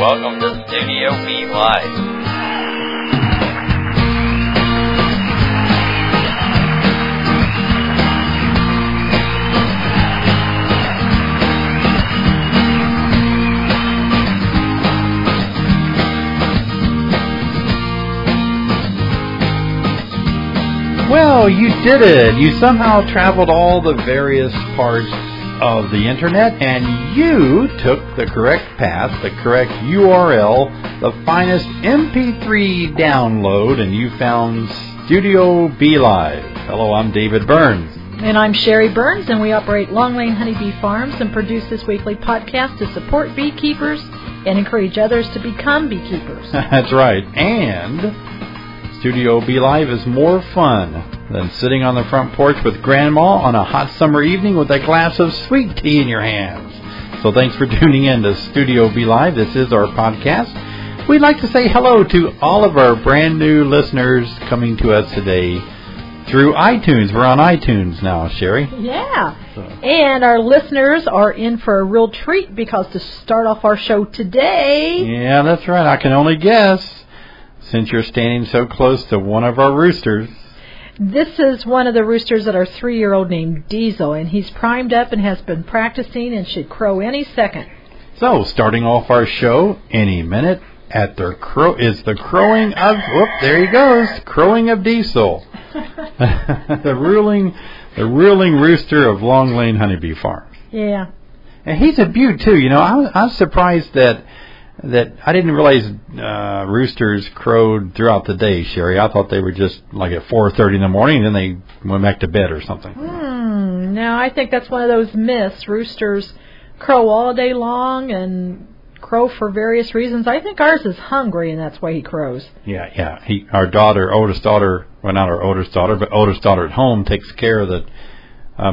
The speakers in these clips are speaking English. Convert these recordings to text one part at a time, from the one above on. Welcome to Studio B Live. Well, you did it. You somehow traveled all the various parts of the internet, and you took the correct path, the correct URL, the finest MP3 download, and you found Studio B Live. Hello, I'm David Burns. And I'm Sherry Burns, and we operate Long Lane Honeybee Farms and produce this weekly podcast to support beekeepers and encourage others to become beekeepers. That's right. And Studio B Live is more fun than sitting on the front porch with Grandma on a hot summer evening with a glass of sweet tea in your hands. So thanks for tuning in to Studio B Live. This is our podcast. We'd like to say hello to all of our brand new listeners coming to us today through iTunes. We're on iTunes now, Sherry. Yeah. So. And our listeners are in for a real treat because to start off our show today... Yeah, that's right. I can only guess since you're standing so close to one of our roosters. This is one of the roosters that our 3-year-old named Diesel, and he's primed up and has been practicing and should crow any second. So, starting off our show any minute at the crow is the crowing of there he goes, crowing of Diesel, the ruling rooster of Long Lane Honeybee Farms. Yeah, and he's a beaut too. You know, I was surprised that I didn't realize roosters crowed throughout the day, Sherry. I thought they were just like at 4:30 in the morning, and then they went back to bed or something. No, I think that's one of those myths. Roosters crow all day long and crow for various reasons. I think ours is hungry, and that's why he crows. Yeah. Oldest daughter at home takes care of the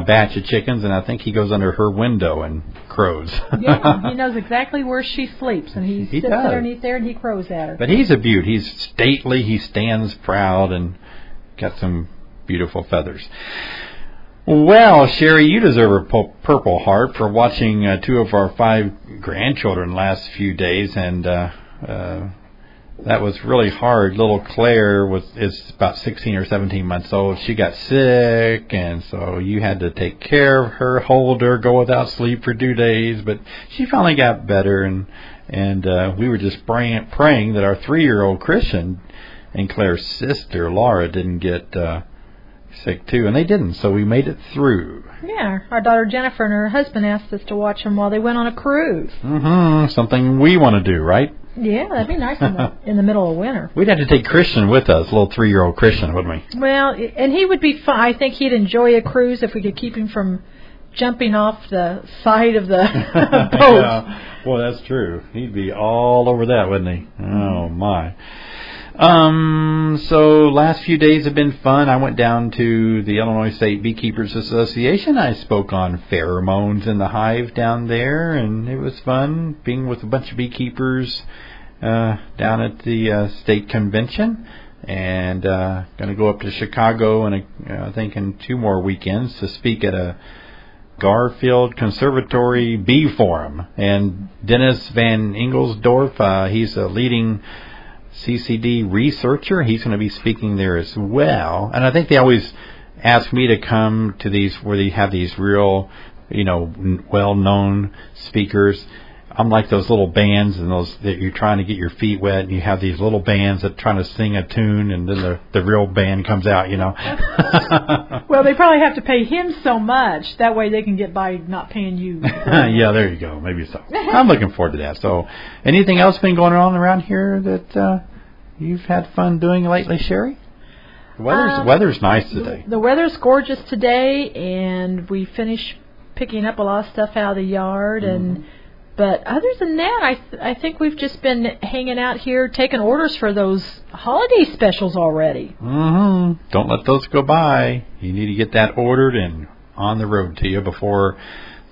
batch of chickens, and I think he goes under her window and crows. Yeah, he knows exactly where she sleeps, and he sits underneath there and he crows at her. But he's a beaut. He's stately, he stands proud, and got some beautiful feathers. Well, Sherry, you deserve a Purple Heart for watching 2 of our 5 grandchildren last few days, and that was really hard. Little Claire is about 16 or 17 months old. She got sick, and so you had to take care of her, hold her, go without sleep for 2 days. But she finally got better, and we were just praying that our 3-year-old Christian and Claire's sister, Laura, didn't get sick too, and they didn't, so we made it through. Yeah, our daughter Jennifer and her husband asked us to watch them while they went on a cruise. Mm-hmm, something we want to do, right? Yeah, that'd be nice in the middle of winter. We'd have to take Christian with us, little 3-year-old Christian, wouldn't we? Well, and he would be fine. I think he'd enjoy a cruise if we could keep him from jumping off the side of the boat. Yeah. Well, that's true. He'd be all over that, wouldn't he? Oh, my. So last few days have been fun. I went down to the Illinois State Beekeepers Association. I spoke on pheromones in the hive down there, and it was fun being with a bunch of beekeepers down at the state convention. And going to go up to Chicago, and I think in 2 more weekends to speak at a Garfield Conservatory bee forum. And Dennis vanEngelsdorp, he's a leading CCD researcher. He's going to be speaking there as well. And I think they always ask me to come to these where they have these real, well-known speakers. I'm like those little bands and those that you're trying to get your feet wet, and you have these little bands that are trying to sing a tune, and then the real band comes out, Well, they probably have to pay him so much. That way they can get by not paying you. Yeah, there you go. Maybe so. I'm looking forward to that. So anything else been going on around here that you've had fun doing lately, Sherry? The weather's nice today. The weather's gorgeous today, and we finished picking up a lot of stuff out of the yard, and... But other than that, I think we've just been hanging out here, taking orders for those holiday specials already. Mm-hmm. Don't let those go by. You need to get that ordered and on the road to you before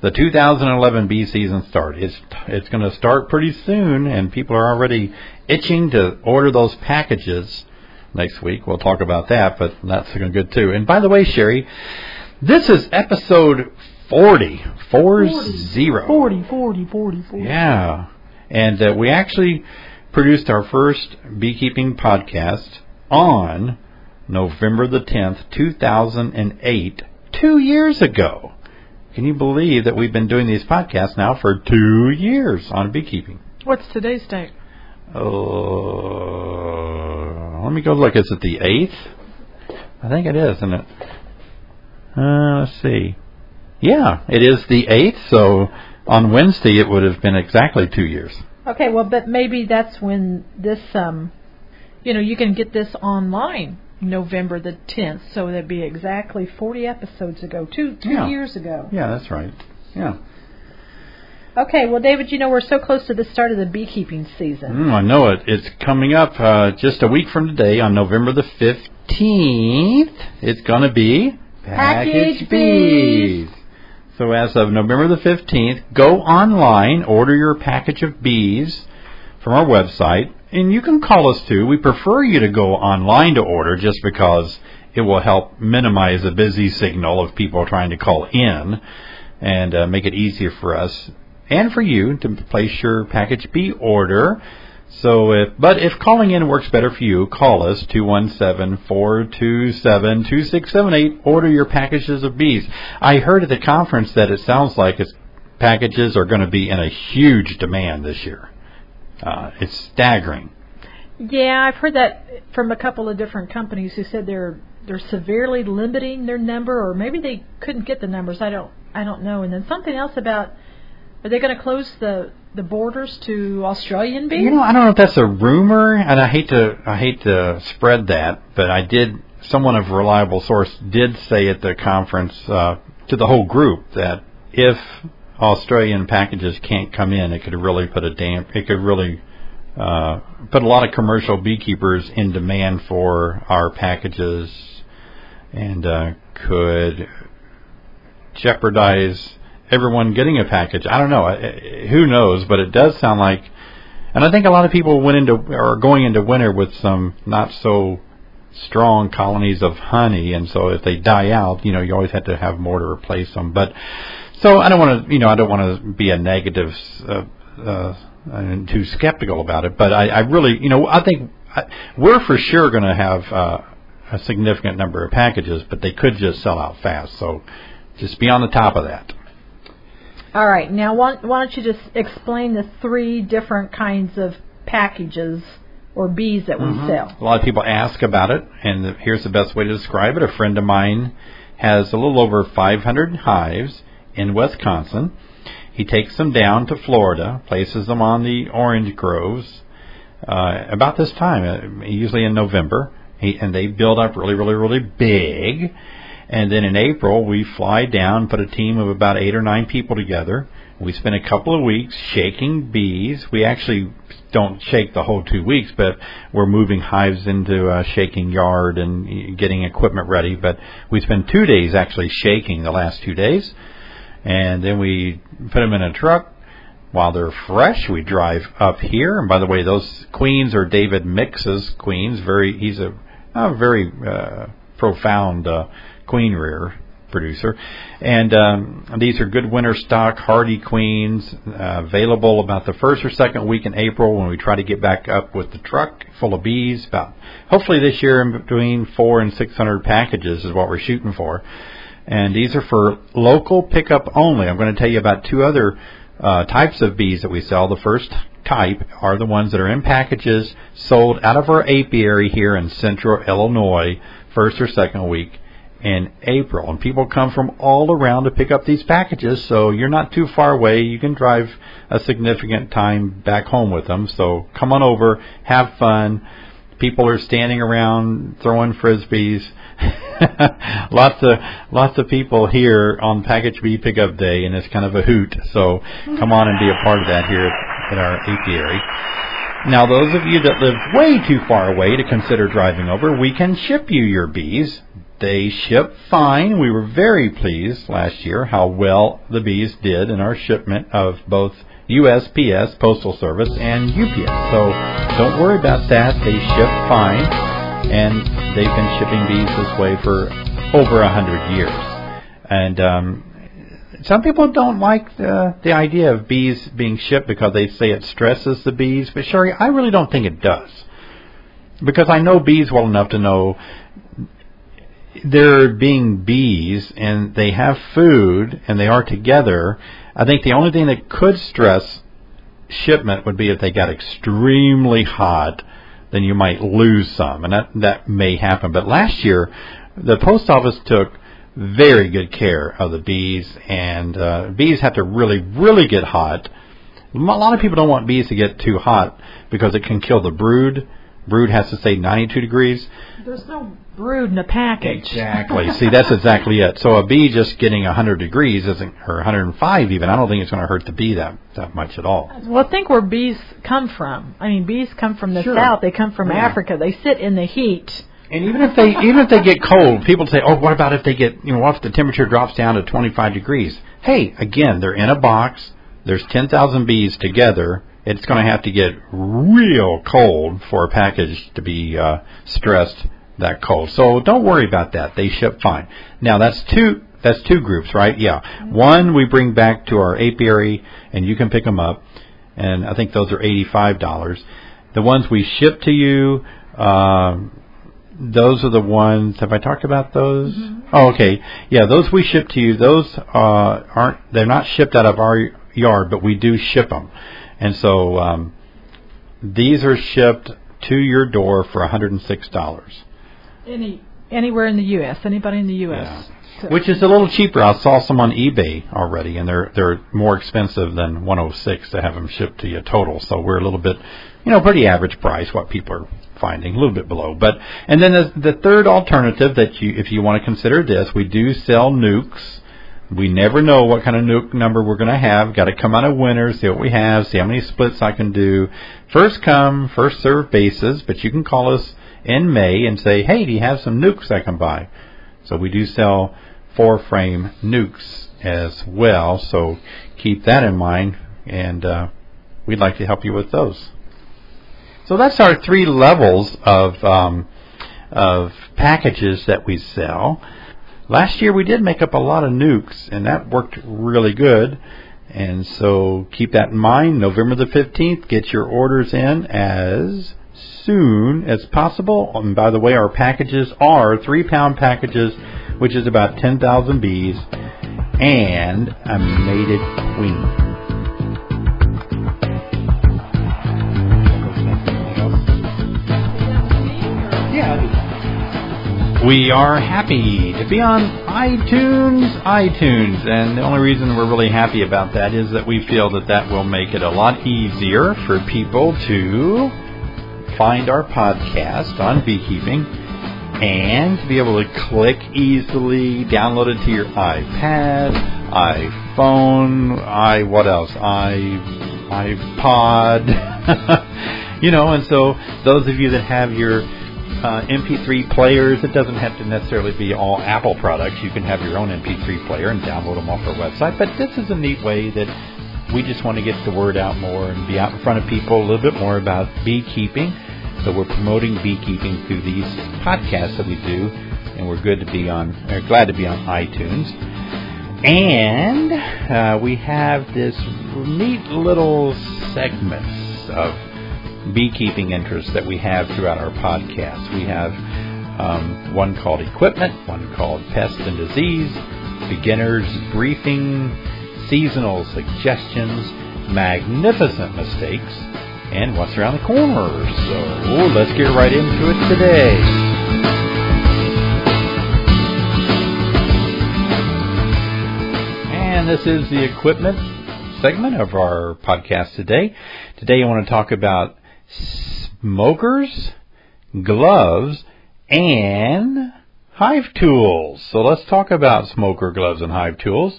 the 2011 bee season starts. It's going to start pretty soon, and people are already itching to order those packages. Next week we'll talk about that, but that's looking good too. And by the way, Sherry, this is episode 40. 40. Yeah. And we actually produced our first beekeeping podcast on November the 10th, 2008, 2 years ago. Can you believe that we've been doing these podcasts now for 2 years on beekeeping? What's today's date? Let me go look. Is it the 8th? I think it is, isn't it? Let's see. Yeah, it is the 8th, so on Wednesday it would have been exactly 2 years. Okay, well, but maybe that's when this, you can get this online November the 10th, so that'd be exactly 40 episodes ago, two years ago. Yeah, that's right. Yeah. Okay, well, David, we're so close to the start of the beekeeping season. I know it. It's coming up just a week from today on November the 15th. It's going to be Package Bees. So as of November the 15th, go online, order your package of bees from our website, and you can call us too. We prefer you to go online to order just because it will help minimize the busy signal of people trying to call in and make it easier for us and for you to place your package B order. So, if calling in works better for you, call us 217-427-2678. Order your packages of bees. I heard at the conference that it sounds like packages are going to be in a huge demand this year. It's staggering. Yeah, I've heard that from a couple of different companies who said they're severely limiting their number, or maybe they couldn't get the numbers. I don't know. And then something else about, are they going to close the borders to Australian bees? I don't know if that's a rumor, and I hate to spread that, but someone of reliable source did say at the conference to the whole group that if Australian packages can't come in, it could really put put a lot of commercial beekeepers in demand for our packages, and could jeopardize everyone getting a package. I don't know. Who knows? But it does sound like, and I think a lot of people are going into winter with some not so strong colonies of honey, and so if they die out, you always have to have more to replace them. But so I don't want to be a negative and too skeptical about it. But I really, I think we're for sure going to have a significant number of packages, but they could just sell out fast. So just be on the top of that. All right. Now, why don't you just explain the three different kinds of packages or bees that we sell? A lot of people ask about it, and here's the best way to describe it. A friend of mine has a little over 500 hives in Wisconsin. He takes them down to Florida, places them on the orange groves about this time, usually in November, and they build up really, really, really big. And then in April, we fly down, put a team of about 8 or 9 people together. We spend a couple of weeks shaking bees. We actually don't shake the whole 2 weeks, but we're moving hives into a shaking yard and getting equipment ready. But we spend 2 days actually shaking the last 2 days. And then we put them in a truck. While they're fresh, we drive up here. And by the way, those queens are David Mix's queens. He's a very profound queen rear producer, and these are good winter stock, hardy queens, available about the first or second week in April, when we try to get back up with the truck full of bees. About, hopefully this year, in between 400 and 600 packages is what we're shooting for, and these are for local pickup only. I'm going to tell you about two other types of bees that we sell. The first type are the ones that are in packages sold out of our apiary here in central Illinois, first or second week in April, and people come from all around to pick up these packages, so you're not too far away. You can drive a significant time back home with them, so come on over, have fun. People are standing around throwing frisbees. Lots of people here on Package Bee Pickup Day, and it's kind of a hoot, so come on and be a part of that here at our apiary. Now, those of you that live way too far away to consider driving over, we can ship you your bees. They ship fine. We were very pleased last year how well the bees did in our shipment of both USPS, Postal Service, and UPS. So don't worry about that. They ship fine, and they've been shipping bees this way for over 100 years. And Some people don't like the idea of bees being shipped because they say it stresses the bees, but Sherry, I really don't think it does, because I know bees well enough to know they're being bees and they have food and they are together. I think the only thing that could stress shipment would be if they got extremely hot, then you might lose some, and that may happen. But last year, the post office took very good care of the bees, and bees have to really, really get hot. A lot of people don't want bees to get too hot because it can kill the brood. Brood has to stay 92 degrees. There's no brood in a package. Exactly. See, that's exactly it. So a bee just getting 100 degrees isn't, or 105 even, I don't think it's going to hurt the bee that much at all. Well, think where bees come from. I mean, bees come from the south. They come from Africa. They sit in the heat. And even if they get cold, people say, oh, what about if they get, what if the temperature drops down to 25 degrees? Hey, again, they're in a box. There's 10,000 bees together. It's going to have to get real cold for a package to be stressed that cold. So don't worry about that. They ship fine. Now, that's two groups, right? Yeah. One we bring back to our apiary, and you can pick them up. And I think those are $85. The ones we ship to you, those are the ones. Have I talked about those? Mm-hmm. Oh, okay. Yeah, those we ship to you. Those they're not shipped out of our yard, but we do ship them. And so these are shipped to your door for $106. Anywhere in the U.S., anybody in the U.S. Yeah. So. Which is a little cheaper. I saw some on eBay already, and they're more expensive than $106 to have them shipped to you total. So we're a little bit, pretty average price, what people are finding, a little bit below. But and then the third alternative that if you want to consider this, we do sell nukes. We never know what kind of nuke number we're going to have. Got to come out of winter, see what we have, see how many splits I can do. First come, first serve basis, but you can call us in May and say, hey, do you have some nukes I can buy? So we do sell 4-frame nukes as well, so keep that in mind, and we'd like to help you with those. So that's our 3 levels of packages that we sell. Last year we did make up a lot of nukes, and that worked really good. And so keep that in mind. November the 15th, get your orders in as soon as possible. And by the way, our packages are 3-pound packages, which is about 10,000 bees and a mated queen. We are happy to be on iTunes, and the only reason we're really happy about that is that we feel that will make it a lot easier for people to find our podcast on beekeeping and to be able to click easily, download it to your iPad, iPhone, iPod, and so those of you that have your MP3 players, it doesn't have to necessarily be all Apple products. You can have your own MP3 player and download them off our website. But this is a neat way that we just want to get the word out more and be out in front of people a little bit more about beekeeping. So we're promoting beekeeping through these podcasts that we do, and we're glad to be on iTunes. And we have this neat little segments of beekeeping interests that we have throughout our podcast. We have one called equipment, one called pest and disease, beginners briefing, seasonal suggestions, magnificent mistakes, and what's around the corner. So let's get right into it today. And this is the equipment segment of our podcast today. Today I want to talk about smokers, gloves, and hive tools. So let's talk about smoker, gloves, and hive tools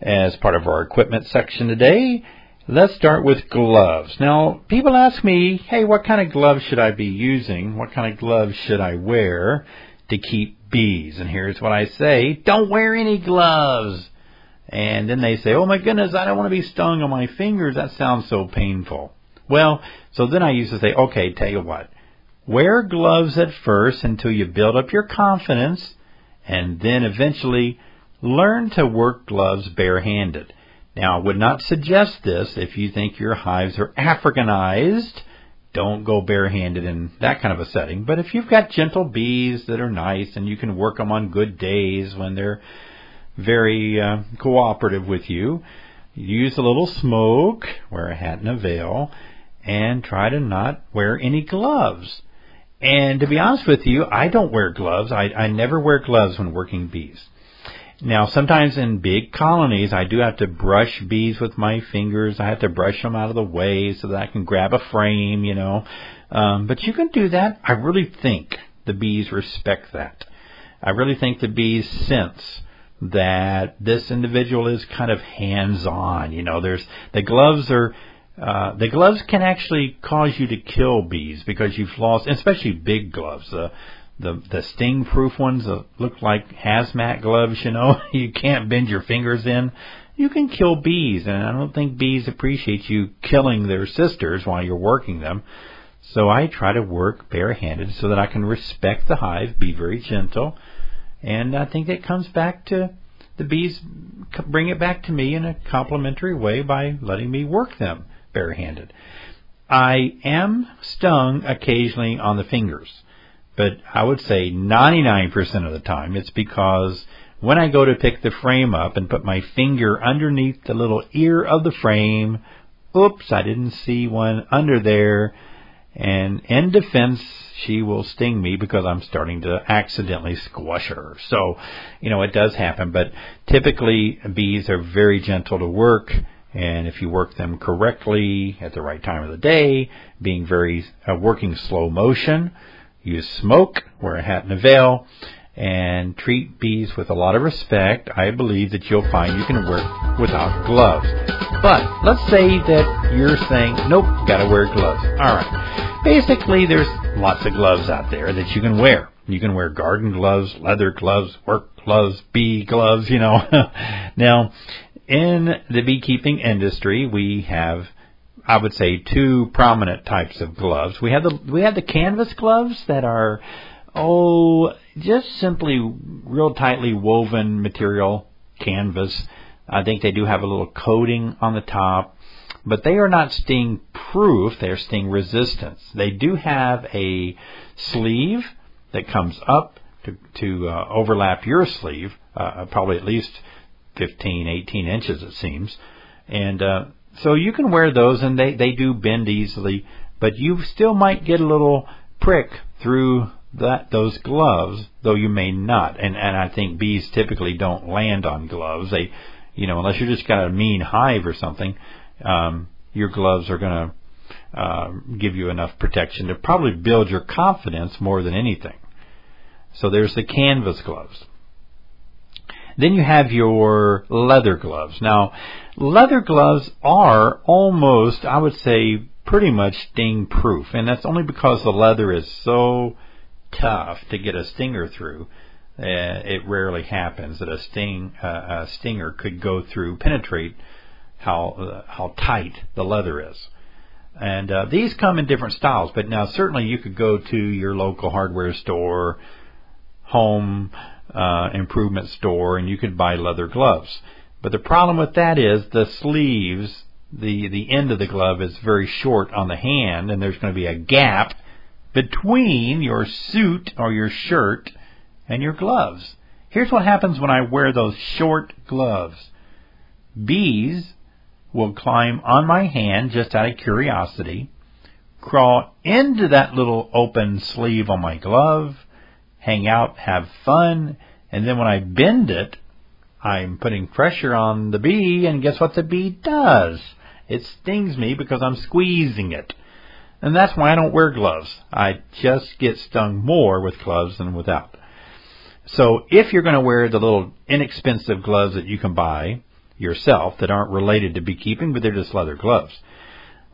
as part of our equipment section today. Let's start with gloves. Now, people ask me, hey, what kind of gloves should I be using? What kind of gloves should I wear to keep bees? And here's what I say, don't wear any gloves. And then they say, oh my goodness, I don't want to be stung on my fingers. That sounds so painful. Well, so then I used to say, okay, tell you what, wear gloves at first until you build up your confidence, and then eventually Learn to work gloves barehanded. Now, I would not suggest this if you think your hives are Africanized. Don't go barehanded in that kind of a setting. But if you've got gentle bees that are nice and you can work them on good days when they're very cooperative with you, use a little smoke, wear a hat and a veil, and try to not wear any gloves. And to be honest with you, I don't wear gloves. I never wear gloves when working bees. Now, sometimes in big colonies, I do have to brush bees with my fingers. I have to brush them out of the way so that I can grab a frame, you know. But you can do that. I really think the bees respect that. I really think the bees sense that this individual is kind of hands-on. You know, there's the gloves can actually cause you to kill bees because you've lost, especially big gloves. The sting-proof ones that look like hazmat gloves, you know. You can't bend your fingers in. You can kill bees, and I don't think bees appreciate you killing their sisters while you're working them. So I try to work barehanded so that I can respect the hive, be very gentle, and I think that comes back to the bees bring it back to me in a complimentary way by letting me work them barehanded. I am stung occasionally on the fingers. But I would say 99% of the time it's because when I go to pick the frame up and put my finger underneath the little ear of the frame, oops, I didn't see one under there. And in defense, she will sting me because I'm starting to accidentally squash her. So, you know, it does happen. But typically, bees are very gentle to work. And if you work them correctly at the right time of the day, being very working slow motion, use smoke, wear a hat and a veil, and treat bees with a lot of respect. I believe that you'll find you can work without gloves. But let's say that you're saying, nope, gotta wear gloves. All right. Basically, there's lots of gloves out there that you can wear. You can wear garden gloves, leather gloves, work gloves, bee gloves, you know. Now, in the beekeeping industry, we have, I would say, two prominent types of gloves. We have the canvas gloves that are just simply real tightly woven material canvas. I think they do have a little coating on the top, but they are not sting proof, they're sting resistance. They do have a sleeve that comes up to overlap your sleeve, probably at least 15, 18 inches it seems. And so you can wear those, and they do bend easily, but you still might get a little prick through those gloves, though you may not. And I think bees typically don't land on gloves. They, you know, unless you're just got a mean hive or something, your gloves are going to give you enough protection to probably build your confidence more than anything. So there's the canvas gloves. Then you have your leather gloves. Now, leather gloves are almost, I would say, pretty much sting-proof. And that's only because the leather is so tough to get a stinger through. It rarely happens that a stinger could go through, penetrate how tight the leather is. And these come in different styles. But now, certainly you could go to your local hardware store, home improvement store, and you could buy leather gloves. But the problem with that is the sleeves, the end of the glove is very short on the hand, and there's going to be a gap between your suit or your shirt and your gloves. Here's what happens when I wear those short gloves. Bees will climb on my hand just out of curiosity, crawl into that little open sleeve on my glove, hang out, have fun, and then when I bend it, I'm putting pressure on the bee, and guess what the bee does? It stings me because I'm squeezing it. And that's why I don't wear gloves. I just get stung more with gloves than without. So if you're going to wear the little inexpensive gloves that you can buy yourself that aren't related to beekeeping, but they're just leather gloves,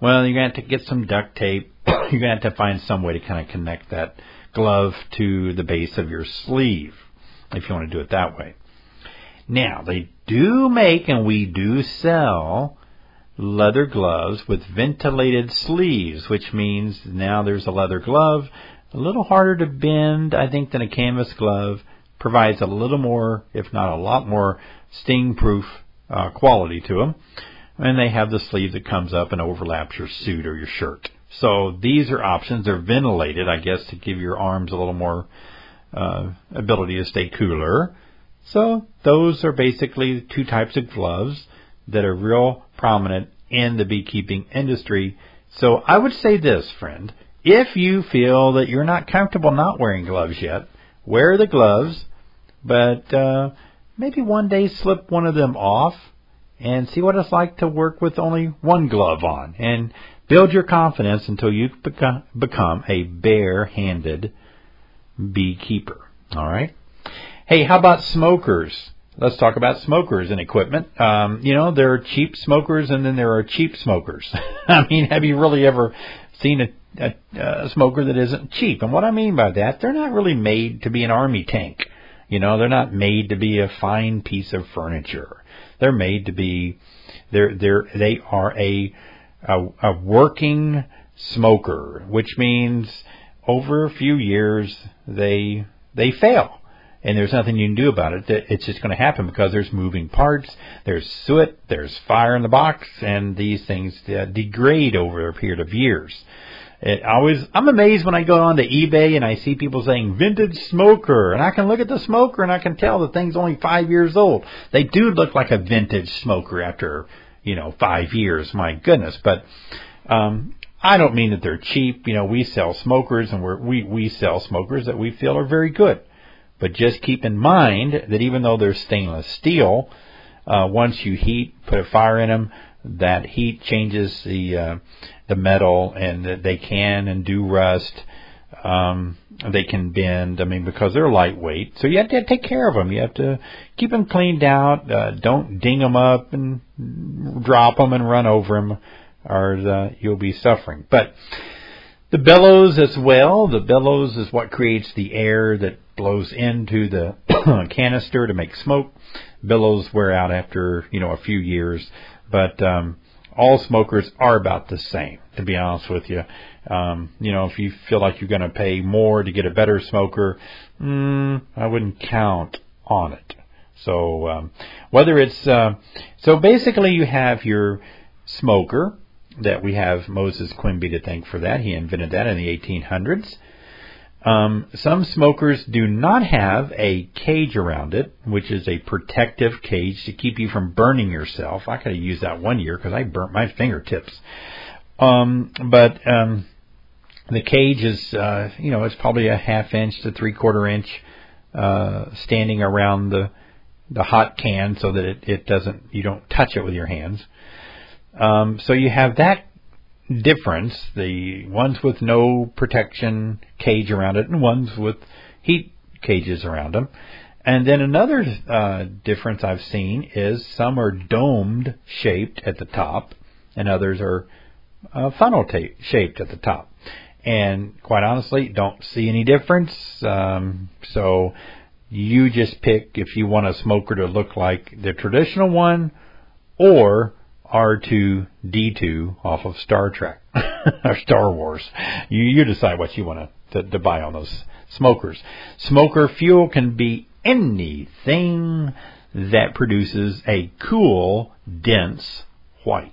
well, you're going to have to get some duct tape. You're going to have to find some way to kind of connect that glove to the base of your sleeve, if you want to do it that way. Now, they do make, and we do sell, leather gloves with ventilated sleeves, which means now there's a leather glove, a little harder to bend, I think, than a canvas glove, provides a little more, if not a lot more, sting-proof quality to them. And they have the sleeve that comes up and overlaps your suit or your shirt. So these are options. They're ventilated, I guess, to give your arms a little more ability to stay cooler. So those are basically two types of gloves that are real prominent in the beekeeping industry. So I would say this, friend. If you feel that you're not comfortable not wearing gloves yet, wear the gloves, but maybe one day slip one of them off and see what it's like to work with only one glove on, and build your confidence until you become a bare-handed beekeeper. All right? Hey, how about smokers? Let's talk about smokers and equipment. There are cheap smokers, and then there are cheap smokers. I mean, have you really ever seen a smoker that isn't cheap? And what I mean by that, they're not really made to be an army tank. They're not made to be a fine piece of furniture. They're made to be, they are a working smoker, which means over a few years they fail, and there's nothing you can do about it. It's just going to happen because there's moving parts, there's soot, there's fire in the box, and these things degrade over a period of years. I'm amazed when I go on to eBay and I see people saying vintage smoker, and I can look at the smoker and I can tell the thing's only 5 years old. They do look like a vintage smoker after 5 years. My goodness. But I don't mean that they're cheap. We sell smokers, and we sell smokers that we feel are very good. But just keep in mind that even though they're stainless steel, once you heat, put a fire in them, that heat changes the metal, and they can and do rust. They can bend, because they're lightweight. So you have to take care of them. You have to keep them cleaned out. Don't ding them up and drop them and run over them, or you'll be suffering. But the bellows as well. The bellows is what creates the air that blows into the canister to make smoke. Bellows wear out after, a few years. But all smokers are about the same, to be honest with you. If you feel like you're going to pay more to get a better smoker, I wouldn't count on it. So whether it's so basically you have your smoker that we have Moses Quimby to thank for that. He invented that in the 1800s. Some smokers do not have a cage around it, which is a protective cage to keep you from burning yourself. I could have used that one year because I burnt my fingertips. But the cage is, it's probably a 1/2 inch to 3/4 inch standing around the hot can so that you don't touch it with your hands. So you have that difference, the ones with no protection cage around it and ones with heat cages around them. And then another difference I've seen is some are domed shaped at the top and others are funnel shaped at the top. And quite honestly, don't see any difference. So you just pick if you want a smoker to look like the traditional one or R2-D2 off of Star Trek or Star Wars. You decide what you want to buy on those smokers. Smoker fuel can be anything that produces a cool, dense white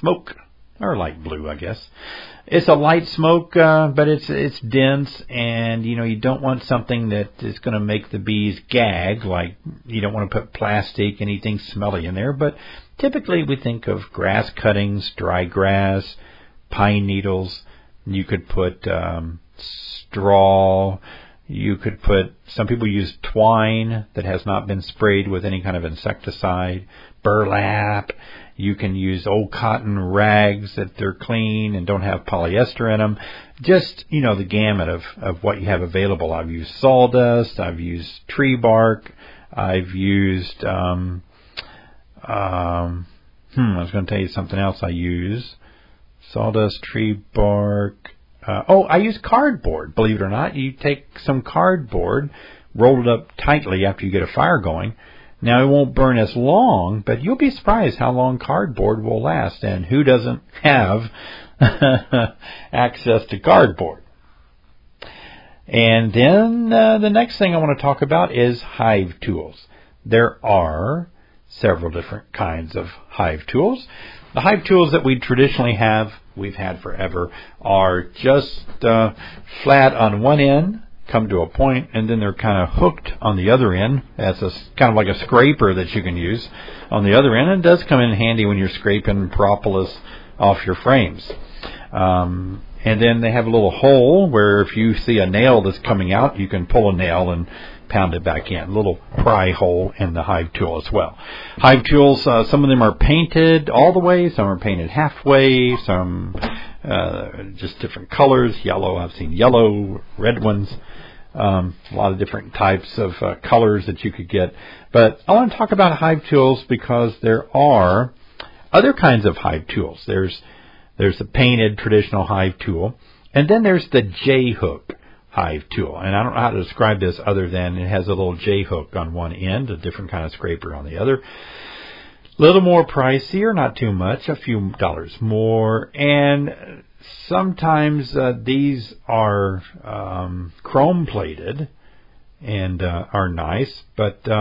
smoke, or light blue, I guess. It's a light smoke, but it's dense, and you don't want something that is going to make the bees gag. Like you don't want to put plastic, anything smelly in there, but typically, we think of grass cuttings, dry grass, pine needles. You could put straw. You could put, some people use twine that has not been sprayed with any kind of insecticide, burlap. You can use old cotton rags that they're clean and don't have polyester in them. Just, the gamut of what you have available. I've used sawdust. I've used tree bark. I've used... I was going to tell you something else I use. Sawdust, tree bark. I use cardboard, believe it or not. You take some cardboard, roll it up tightly after you get a fire going. Now, it won't burn as long, but you'll be surprised how long cardboard will last, and who doesn't have access to cardboard. And then the next thing I want to talk about is hive tools. There are several different kinds of hive tools. The hive tools that we traditionally have, we've had forever, are just flat on one end, come to a point, and then they're kind of hooked on the other end. That's kind of like a scraper that you can use on the other end. It does come in handy when you're scraping propolis off your frames. And then they have a little hole where if you see a nail that's coming out, you can pull a nail and pound it back in. A little pry hole in the hive tool as well. Hive tools, some of them are painted all the way, some are painted halfway, some just different colors. Yellow, I've seen yellow, red ones. A lot of different types of colors that you could get. But I want to talk about hive tools because there are other kinds of hive tools. There's the painted traditional hive tool, and then there's the J-hook hive tool. And I don't know how to describe this other than it has a little J-hook on one end, a different kind of scraper on the other. A little more pricier, not too much, a few dollars more. And sometimes these are chrome-plated and are nice, but they're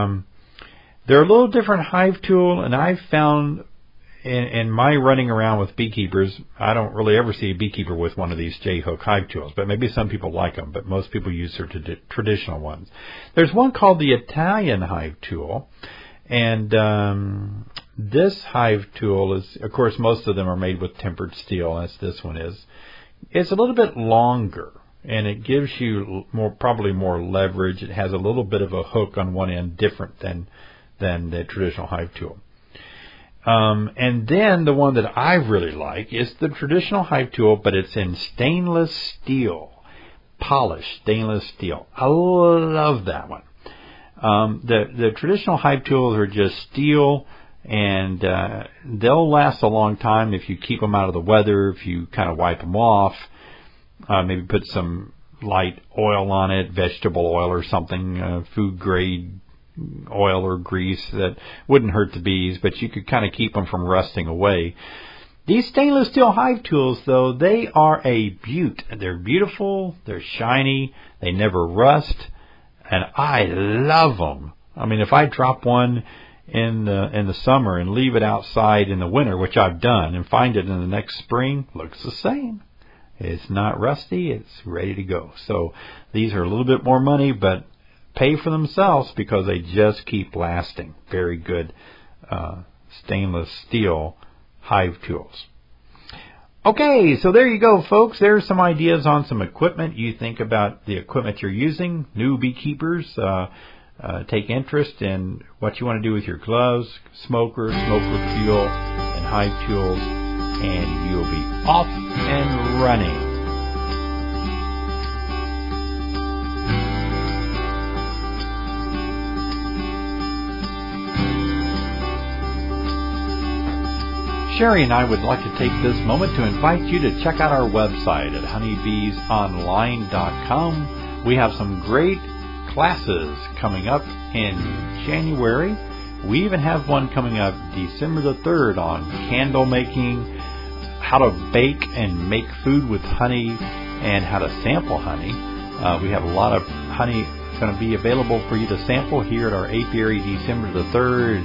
a little different hive tool, and I've found in my running around with beekeepers, I don't really ever see a beekeeper with one of these J-hook hive tools, but maybe some people like them, but most people use their traditional ones. There's one called the Italian hive tool, and this hive tool is, of course, most of them are made with tempered steel, as this one is. It's a little bit longer, and it gives you probably more leverage. It has a little bit of a hook on one end, different than the traditional hive tool. And then the one that I really like is the traditional hive tool, but it's in stainless steel, polished stainless steel. I love that one. The traditional hive tools are just steel, and they'll last a long time if you keep them out of the weather, if you kind of wipe them off, maybe put some light oil on it, vegetable oil or something, food grade oil or grease that wouldn't hurt the bees, but you could kind of keep them from rusting away. These stainless steel hive tools, though, they are a beaut. They're beautiful, they're shiny, they never rust, and I love them. I mean, if I drop one in the summer and leave it outside in the winter, which I've done, and find it in the next spring, looks the same. It's not rusty, it's ready to go. So these are a little bit more money, but pay for themselves because they just keep lasting. Very good stainless steel hive tools. Okay, so there you go, folks. There's some ideas on some equipment. You think about the equipment you're using. New beekeepers, take interest in what you want to do with your gloves, smoker fuel, and hive tools, and you'll be off and running. Sherry and I would like to take this moment to invite you to check out our website at honeybeesonline.com. We have some great classes coming up in January. We even have one coming up December the 3rd on candle making, how to bake and make food with honey, and how to sample honey. We have a lot of honey going to be available for you to sample here at our apiary December the 3rd.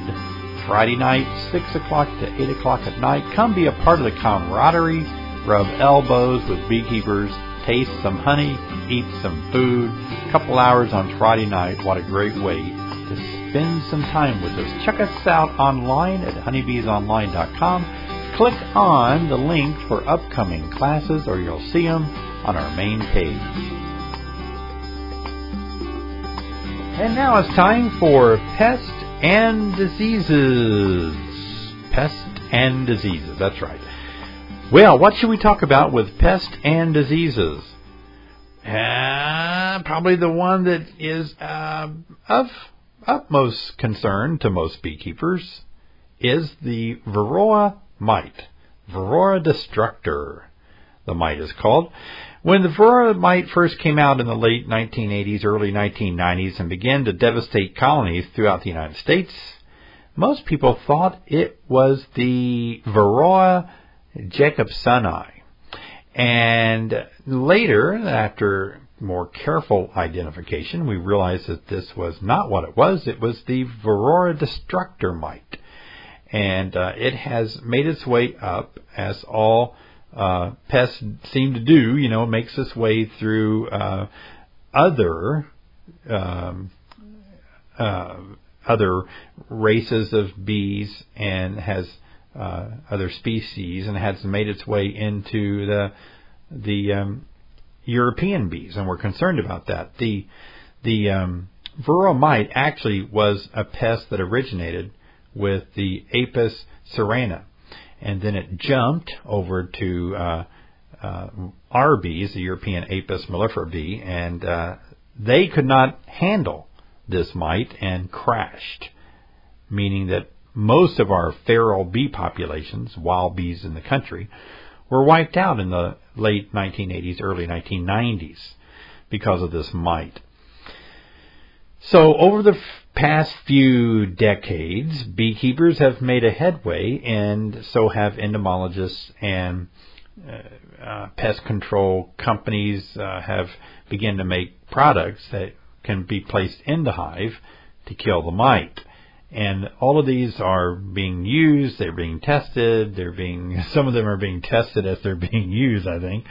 Friday night, 6 o'clock to 8 o'clock at night. Come be a part of the camaraderie, rub elbows with beekeepers, taste some honey, eat some food. A couple hours on Friday night, what a great way to spend some time with us. Check us out online at honeybeesonline.com. Click on the link for upcoming classes or you'll see them on our main page. And now it's time for Pests and Diseases. Pests and Diseases, that's right. Well, what should we talk about with pests and diseases? Probably the one that is of utmost concern to most beekeepers is the Varroa mite, Varroa destructor, the mite is called. When the Varroa mite first came out in the late 1980s, early 1990s, and began to devastate colonies throughout the United States, most people thought it was the Varroa jacobsoni. And later, after more careful identification, we realized that this was not what it was. It was the Varroa destructor mite. And it has made its way up, as all pests seem to do. You know, it makes its way through other races of bees and has other species, and has made its way into the European bees, and we're concerned about that. The Varroa mite actually was a pest that originated with the Apis cerana, and then it jumped over to our bees, the European Apis mellifera bee, and they could not handle this mite and crashed, meaning that most of our feral bee populations, wild bees in the country, were wiped out in the late 1980s, early 1990s because of this mite. So over the past few decades, beekeepers have made a headway, and so have entomologists, and pest control companies have begun to make products that can be placed in the hive to kill the mite. And all of these are being used, they're being tested, some of them are being tested as they're being used, I think.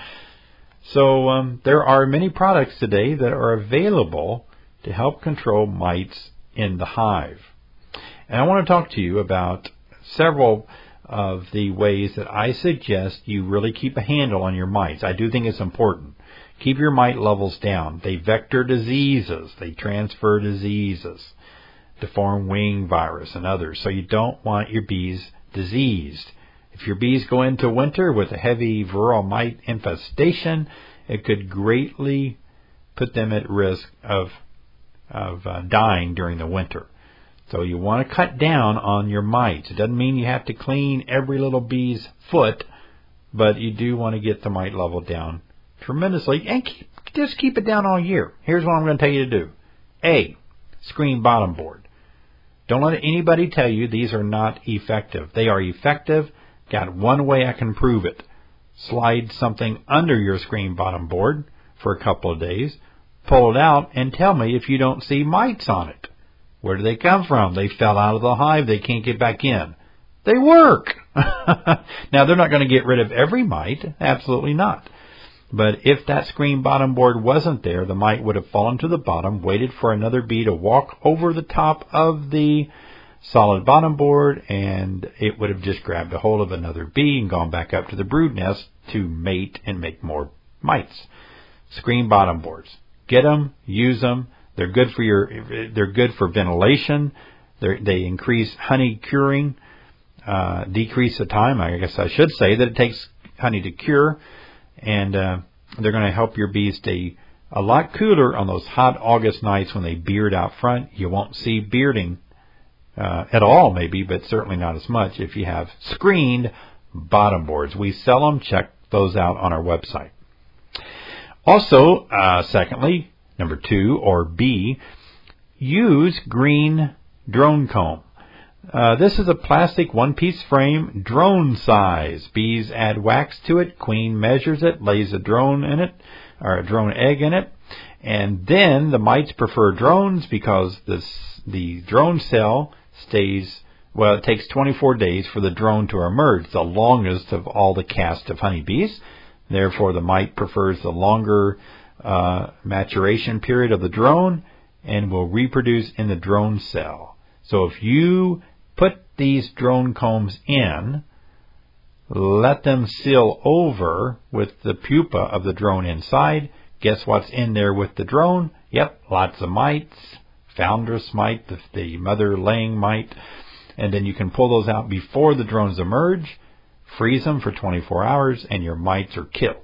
So there are many products today that are available to help control mites in the hive. And I want to talk to you about several of the ways that I suggest you really keep a handle on your mites. I do think it's important. Keep your mite levels down. They vector diseases, they transfer diseases, deformed wing virus and others. So you don't want your bees diseased. If your bees go into winter with a heavy Varroa mite infestation, it could greatly put them at risk of dying during the winter. So you want to cut down on your mites. It doesn't mean you have to clean every little bee's foot, but you do want to get the mite level down tremendously, and just keep it down all year. Here's what I'm going to tell you to do. A, screen bottom board. Don't let anybody tell you these are not effective. They are effective. Got one way I can prove it. Slide something under your screen bottom board for a couple of days, pull it out, and tell me if you don't see mites on it. Where do they come from? They fell out of the hive. They can't get back in. They work. Now, they're not going to get rid of every mite. Absolutely not. But if that screen bottom board wasn't there, the mite would have fallen to the bottom, waited for another bee to walk over the top of the solid bottom board, and it would have just grabbed a hold of another bee and gone back up to the brood nest to mate and make more mites. Screen bottom boards. Get them, use them. They're good for ventilation. They increase honey curing, decrease the time. I guess I should say that it takes honey to cure. And they're going to help your bees stay a lot cooler on those hot August nights when they beard out front. You won't see bearding at all, maybe, but certainly not as much if you have screened bottom boards. We sell them. Check those out on our website. Also, secondly, number two, or B, use green drone comb. This is a plastic one-piece frame, drone size. Bees add wax to it, queen measures it, lays a drone egg in it, and then the mites prefer drones because the drone cell stays, well, it takes 24 days for the drone to emerge, the longest of all the caste of honeybees. Therefore, the mite prefers the longer maturation period of the drone and will reproduce in the drone cell. So if you put these drone combs in, let them seal over with the pupa of the drone inside. Guess what's in there with the drone? Yep, lots of mites, foundress mite, the mother laying mite. And then you can pull those out before the drones emerge, freeze them for 24 hours, and your mites are killed.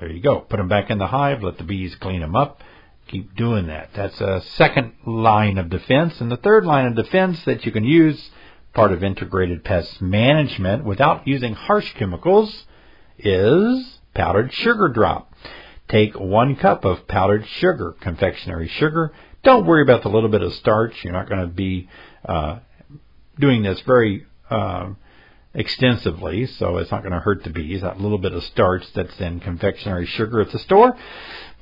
There you go. Put them back in the hive, let the bees clean them up. Keep doing that. That's a second line of defense. And the third line of defense that you can use, part of integrated pest management without using harsh chemicals, is powdered sugar drop. Take 1 cup of powdered sugar, confectionery sugar. Don't worry about the little bit of starch. You're not going to be doing this very extensively, so it's not going to hurt the bees, that little bit of starch that's in confectionery sugar at the store.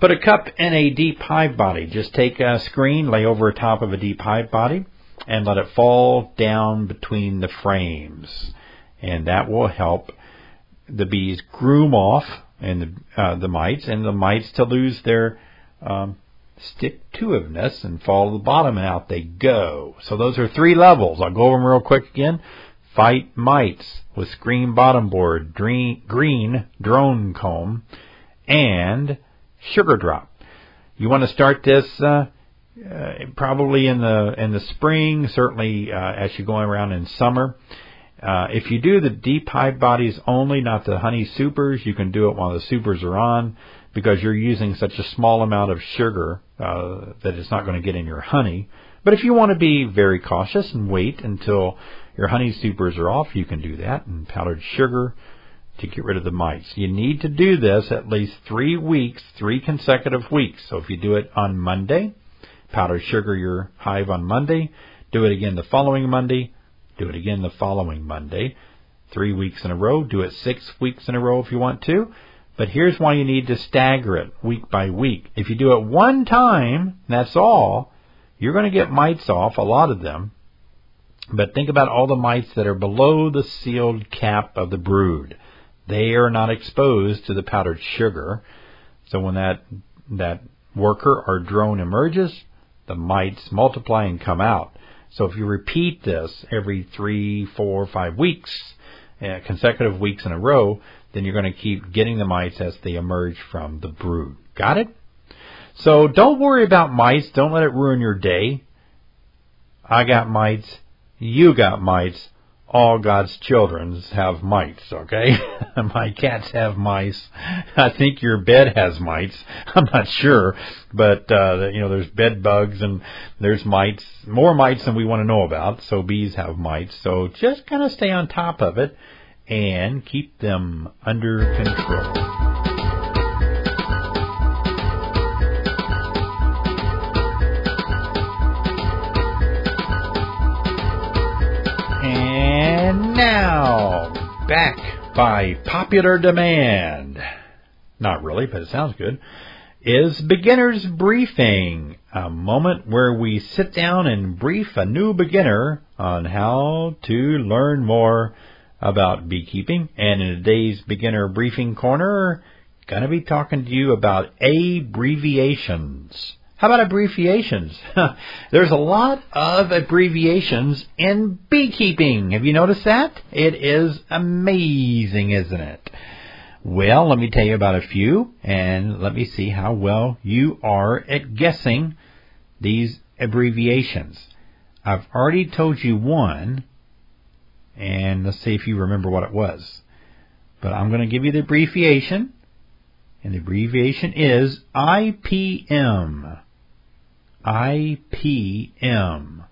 Put a cup in a deep hive body. Just take a screen, lay over top of a deep hive body, and let it fall down between the frames. And that will help the bees groom off and the mites to lose their stick-to-iveness and fall to the bottom, and out they go. So those are three levels. I'll go over them real quick again. Fight mites with screen bottom board, green drone comb, and sugar drop. You want to start this probably in the spring, certainly as you're going around in summer. If you do the deep hive bodies only, not the honey supers, you can do it while the supers are on, because you're using such a small amount of sugar that it's not going to get in your honey. But if you want to be very cautious and wait until your honey supers are off, you can do that, and powdered sugar to get rid of the mites. You need to do this at least 3 weeks, 3 consecutive weeks. So if you do it on Monday, powder sugar your hive on Monday, do it again the following Monday, do it again the following Monday, 3 weeks in a row. Do it 6 weeks in a row if you want to. But here's why you need to stagger it week by week. If you do it one time, that's all, you're going to get mites off, a lot of them. But think about all the mites that are below the sealed cap of the brood. They are not exposed to the powdered sugar. So when that worker or drone emerges, the mites multiply and come out. So if you repeat this every 3, 4, 5 weeks, consecutive weeks in a row, then you're going to keep getting the mites as they emerge from the brood. Got it? So don't worry about mites. Don't let it ruin your day. I got mites. You got mites. All God's children have mites, okay? My cats have mice. I think your bed has mites. I'm not sure. But, there's bed bugs and there's mites, more mites than we want to know about. So bees have mites. So just kind of stay on top of it and keep them under control. Now, back by popular demand, not really, but it sounds good, is Beginner's Briefing, a moment where we sit down and brief a new beginner on how to learn more about beekeeping. And in today's Beginner Briefing Corner, going to be talking to you about abbreviations. How about abbreviations? There's a lot of abbreviations in beekeeping. Have you noticed that? It is amazing, isn't it? Well, let me tell you about a few, and let me see how well you are at guessing these abbreviations. I've already told you one, and let's see if you remember what it was. But I'm going to give you the abbreviation, and the abbreviation is IPM. IPM,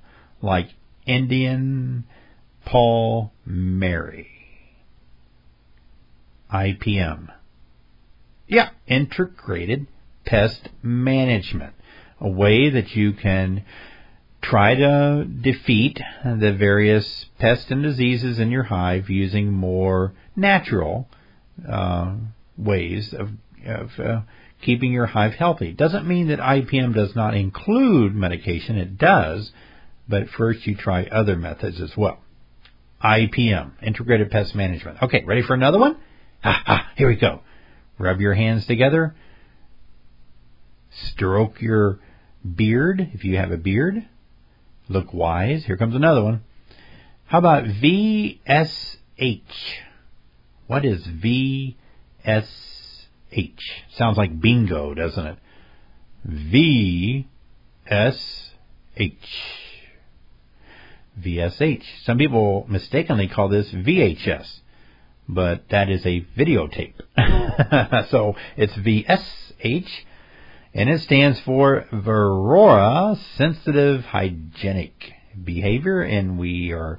like Indian Paul Mary. IPM. Yeah, Integrated Pest Management, a way that you can try to defeat the various pests and diseases in your hive using more natural ways of keeping your hive healthy. Doesn't mean that IPM does not include medication. It does, but first you try other methods as well. IPM, Integrated Pest Management. Okay, ready for another one? Here we go. Rub your hands together. Stroke your beard, if you have a beard. Look wise. Here comes another one. How about VSH? What is VSH? H. Sounds like bingo, doesn't it? VSH. VSH. Some people mistakenly call this VHS, but that is a videotape. So it's VSH, and it stands for Verora Sensitive Hygienic Behavior, and we are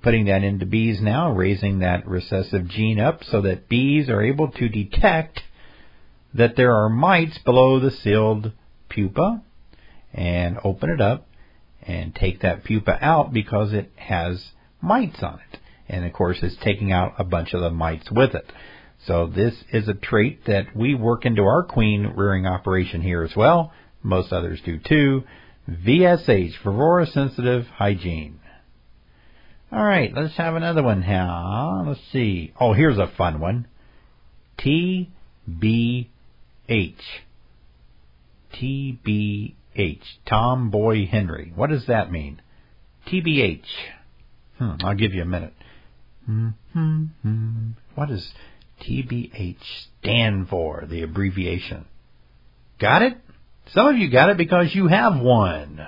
putting that into bees now, raising that recessive gene up so that bees are able to detect that there are mites below the sealed pupa and open it up and take that pupa out because it has mites on it. and of course it's taking out a bunch of the mites with it. So this is a trait that we work into our queen rearing operation here as well. Most others do too. VSH, Verora Sensitive Hygiene. All right, let's have another one now. Let's see. Oh, here's a fun one. TBH. TBH, Tomboy Henry. What does that mean? TBH. I'll give you a minute. What does TBH stand for, the abbreviation? Got it? Some of you got it because you have one.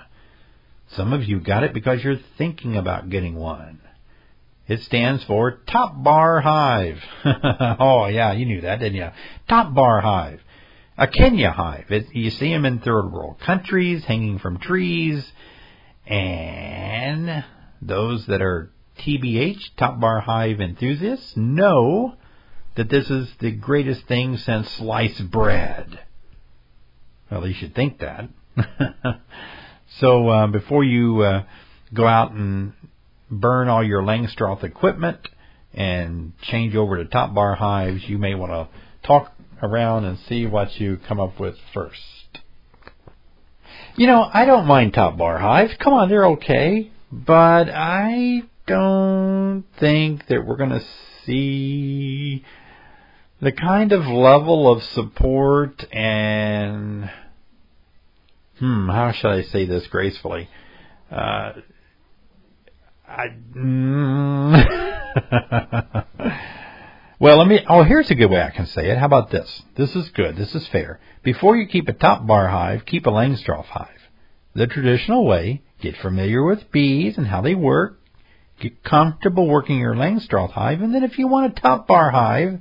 Some of you got it because you're thinking about getting one. It stands for Top Bar Hive. Oh, yeah, you knew that, didn't you? Top Bar Hive. A Kenya hive. You see them in third world countries, hanging from trees. And those that are TBH, Top Bar Hive enthusiasts, know that this is the greatest thing since sliced bread. Well, you should think that. So before you go out and burn all your Langstroth equipment and change over to Top Bar Hives, you may want to talk around and see what you come up with first. You know, I don't mind Top Bar Hives. Come on, they're okay. But I don't think that we're going to see the kind of level of support and, how should I say this gracefully? Well, here's a good way I can say it. How about this? This is good. This is fair. Before you keep a top bar hive, keep a Langstroth hive. The traditional way, get familiar with bees and how they work. Get comfortable working your Langstroth hive. And then if you want a top bar hive,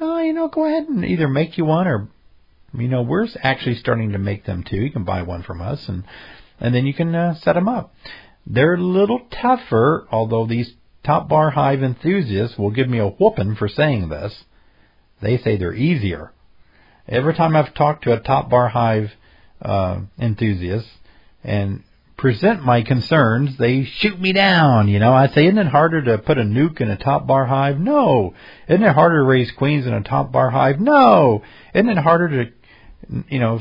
go ahead and either make you one or, we're actually starting to make them too. You can buy one from us and then you can set them up. They're a little tougher, although these top bar hive enthusiasts will give me a whooping for saying this. They say they're easier. Every time I've talked to a top bar hive enthusiast and present my concerns, they shoot me down. I say, isn't it harder to put a nuke in a top bar hive? No. Isn't it harder to raise queens in a top bar hive? No. Isn't it harder to,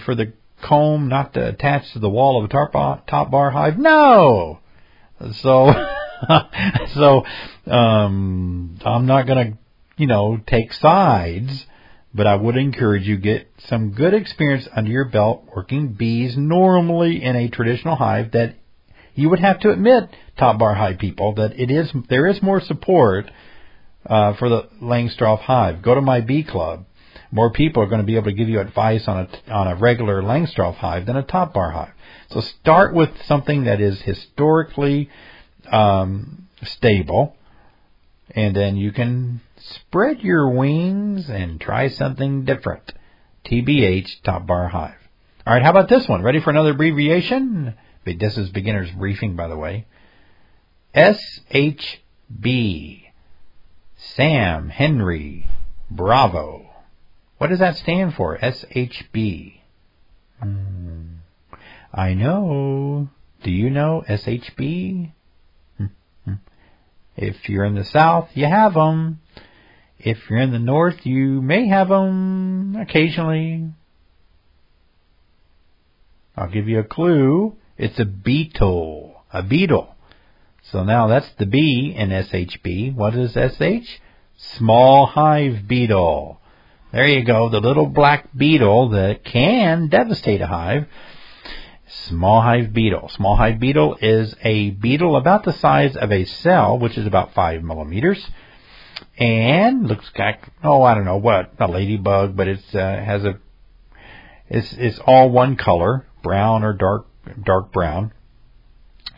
for the comb not to attach to the wall of a top bar hive? No. So I'm not going to, take sides, but I would encourage you get some good experience under your belt working bees normally in a traditional hive that you would have to admit, top bar hive people, that there is more support for the Langstroth hive. Go to my bee club. More people are going to be able to give you advice on a regular Langstroth hive than a top bar hive. So start with something that is historically stable, and then you can spread your wings and try something different. TBH, Top Bar Hive. All right, how about this one? Ready for another abbreviation? This is beginner's briefing, by the way. SHB, Sam Henry Bravo. What does that stand for, SHB? I know. Do you know SHB? If you're in the South, you have them. If you're in the North, you may have them occasionally. I'll give you a clue. It's a beetle. So now that's the B in SHB. What is SH? Small hive beetle. There you go, the little black beetle that can devastate a hive. Small hive beetle. Small hive beetle is a beetle about the size of a cell, which is about 5 millimeters, and looks like a ladybug, but it's it's all one color, brown or dark brown,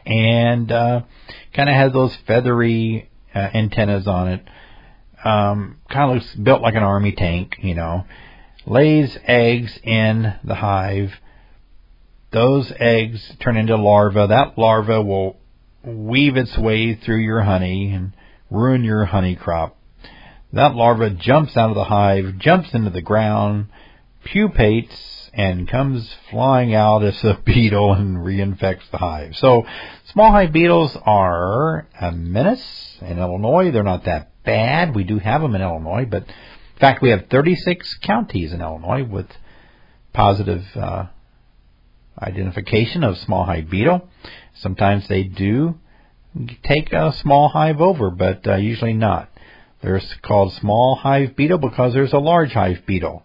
and kind of has those feathery antennas on it. Kind of looks built like an army tank, Lays eggs in the hive. Those eggs turn into larvae. That larva will weave its way through your honey and ruin your honey crop. That larva jumps out of the hive, jumps into the ground, pupates, and comes flying out as a beetle and reinfects the hive. So small hive beetles are a menace in Illinois. They're not that bad. We do have them in Illinois, but in fact we have 36 counties in Illinois with positive identification of small hive beetle. Sometimes they do take a small hive over, but usually not. They're called small hive beetle because there's a large hive beetle.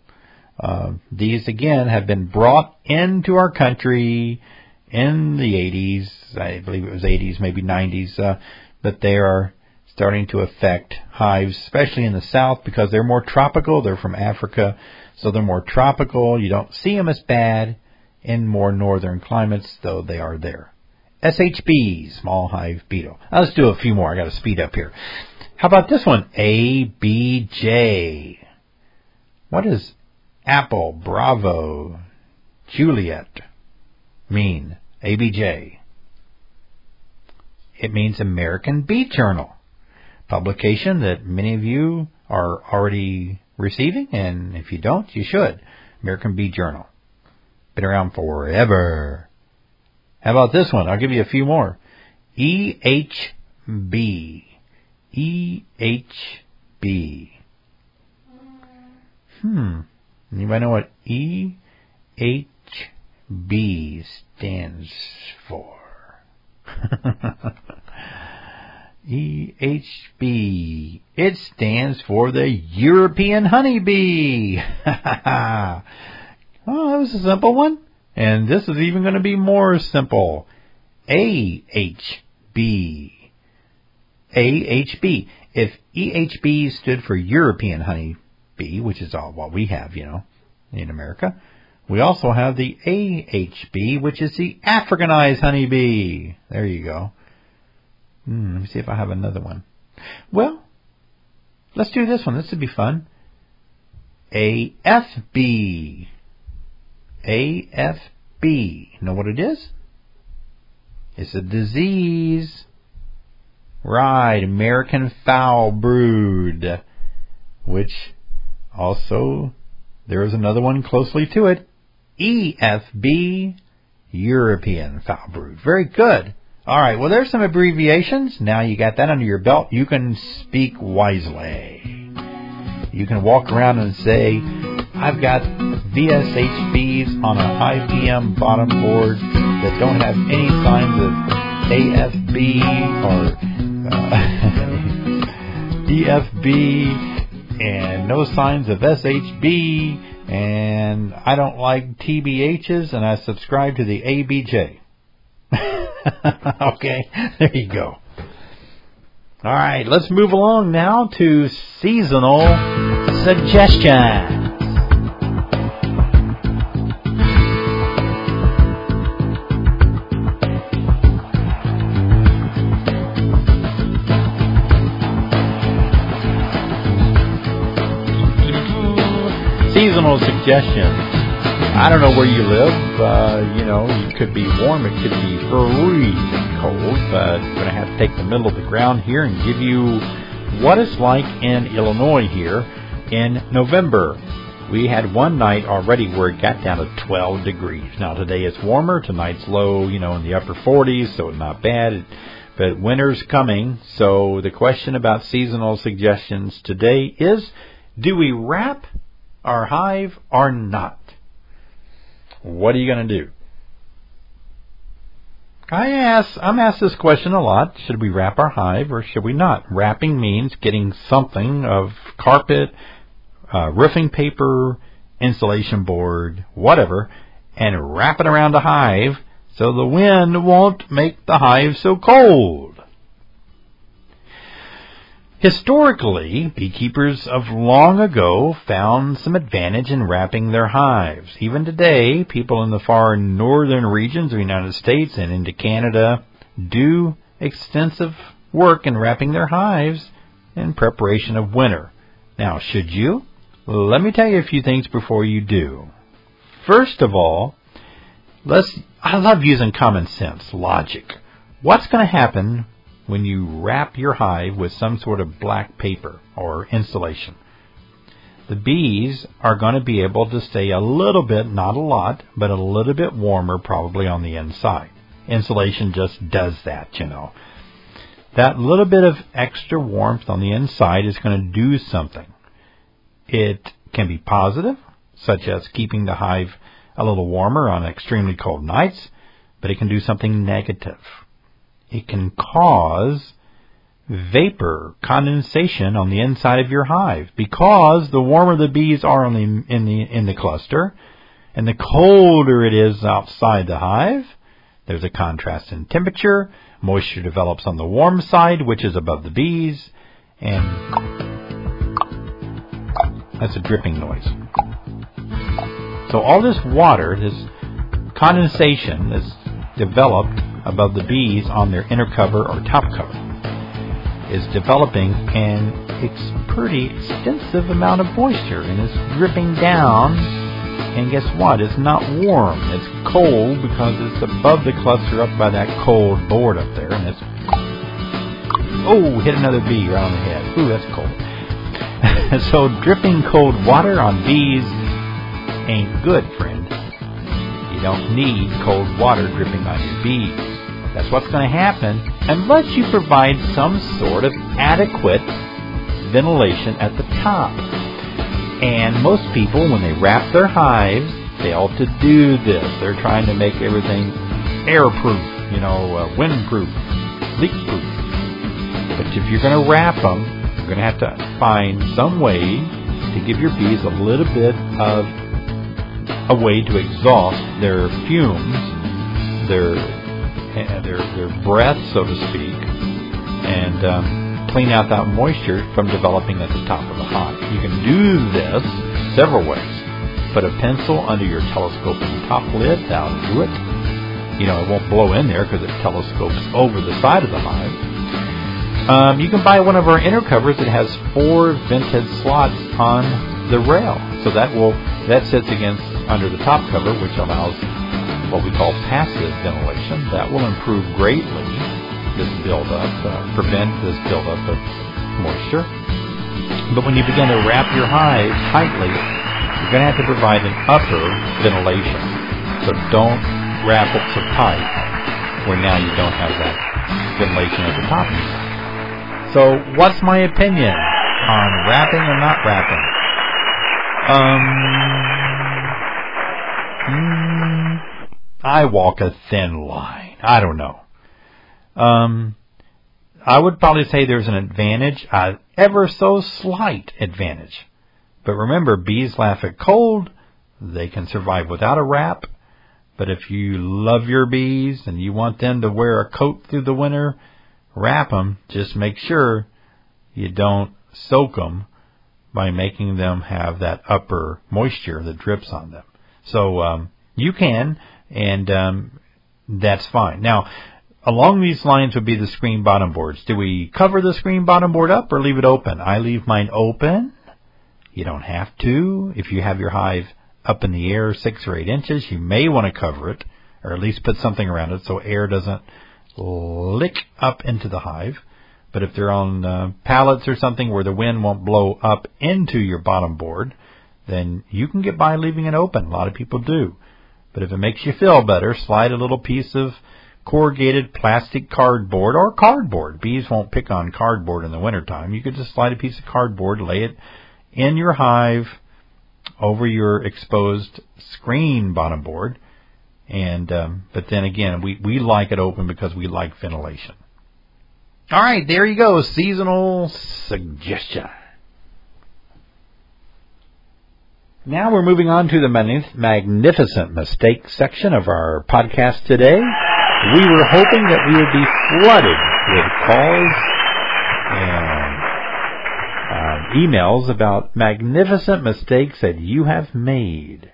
These, again, have been brought into our country in the 80s. I believe it was 80s, maybe 90s, but they are starting to affect hives, especially in the south, because they're more tropical. They're from Africa, so they're more tropical. You don't see them as bad in more northern climates, though they are there. SHB, small hive beetle. Now, let's do a few more. I got to speed up here. How about this one? ABJ. What is Apple, Bravo, Juliet mean? ABJ. It means American Bee Journal, publication that many of you are already receiving, and if you don't, you should. American Bee Journal. Been around forever. How about this one? I'll give you a few more. EHB. EHB. Anybody know what EHB stands for? EHB. It stands for the European honeybee. Oh, that was a simple one. And this is even going to be more simple. AHB. AHB. If EHB stood for European honeybee, which is all what we have, you know, in America, we also have the AHB, which is the Africanized honeybee. There you go. Let me see if I have another one. Well, let's do this one. This would be fun. AFB. AFB. You know what it is? It's a disease. Right, American foul brood, which also there is another one closely to it, EFB, European foul brood. Very good. All right, well, there's some abbreviations. Now you got that under your belt. You can speak wisely. You can walk around and say, I've got VSHBs on an IPM bottom board that don't have any signs of AFB or EFB and no signs of SHB, and I don't like TBHs, and I subscribe to the ABJ. Okay, there you go. All right, let's move along now to seasonal suggestions. Seasonal suggestions. I don't know where you live. You know, it could be warm, it could be freezing cold, but I'm going to have to take the middle of the ground here and give you what it's like in Illinois here in November. We had one night already where it got down to 12 degrees. Now, today it's warmer. Tonight's low, you know, in the upper 40s, so it's not bad. But winter's coming, so the question about seasonal suggestions today is, do we wrap our hive or not? What are you going to do? I'm asked this question a lot. Should we wrap our hive or should we not? Wrapping means getting something of carpet, roofing paper, insulation board, whatever, and wrap it around the hive so the wind won't make the hive so cold. Historically, beekeepers of long ago found some advantage in wrapping their hives. Even today, people in the far northern regions of the United States and into Canada do extensive work in wrapping their hives in preparation of winter. Now, should you? Let me tell you a few things before you do. First of all, I love using common sense, logic. What's going to happen when you wrap your hive with some sort of black paper or insulation? the bees are going to be able to stay a little bit, not a lot, but a little bit warmer probably on the inside. Insulation just does that, you know. That little bit of extra warmth on the inside is going to do something. It can be positive, such as keeping the hive a little warmer on extremely cold nights, but it can do something negative. It can cause vapor, condensation on the inside of your hive, because the warmer the bees are on the, in the cluster, and the colder it is outside the hive, there's a contrast in temperature. Moisture develops on the warm side, which is above the bees, and that's a dripping noise. So all this water, this condensation that's developed above the bees on their inner cover or top cover, is developing, and it's pretty extensive amount of moisture, and it's dripping down, and guess what? It's not warm. It's cold because it's above the cluster up by that cold board up there, and it's... Oh, hit another bee right on the head. Ooh, that's cold. So dripping cold water on bees ain't good, friend. You don't need cold water dripping on your bees. That's what's going to happen unless you provide some sort of adequate ventilation at the top. And most people, when they wrap their hives, fail to do this. They're trying to make everything airproof, you know, windproof, leakproof. But if you're going to wrap them, you're going to have to find some way to give your bees a little bit of a way to exhaust their fumes, their breath, so to speak, and clean out that moisture from developing at the top of the hive. You can do this several ways. Put a pencil under your telescoping top lid. That'll do it. You know, it won't blow in there because it telescopes over the side of the hive. You can buy one of our inner covers that has 4 vented slots on the rail. So that sits against under the top cover, which allows what we call passive ventilation. That will improve greatly this buildup, prevent this buildup of moisture. But when you begin to wrap your hive tightly, you're going to have to provide an upper ventilation. So don't wrap it so tight where now you don't have that ventilation at the top. So what's my opinion on wrapping or not wrapping? I walk a thin line. I don't know. I would probably say there's an advantage, ever so slight advantage. But remember, bees laugh at cold. They can survive without a wrap. But if you love your bees and you want them to wear a coat through the winter, wrap them. Just make sure you don't soak them by making them have that upper moisture that drips on them. So you can... And that's fine. Now, along these lines would be the screen bottom boards. Do we cover the screen bottom board up or leave it open? I leave mine open. You don't have to. If you have your hive up in the air 6 or 8 inches, you may want to cover it, or at least put something around it so air doesn't lick up into the hive. But if they're on pallets or something where the wind won't blow up into your bottom board, then you can get by leaving it open. A lot of people do. But if it makes you feel better, slide a little piece of corrugated plastic cardboard or cardboard. Bees won't pick on cardboard in the wintertime. You could just slide a piece of cardboard, lay it in your hive over your exposed screen bottom board. And but then again, we like it open because we like ventilation. All right, there you go. Seasonal suggestion. Now we're moving on to the magnificent mistake section of our podcast today. We were hoping that we would be flooded with calls and emails about magnificent mistakes that you have made.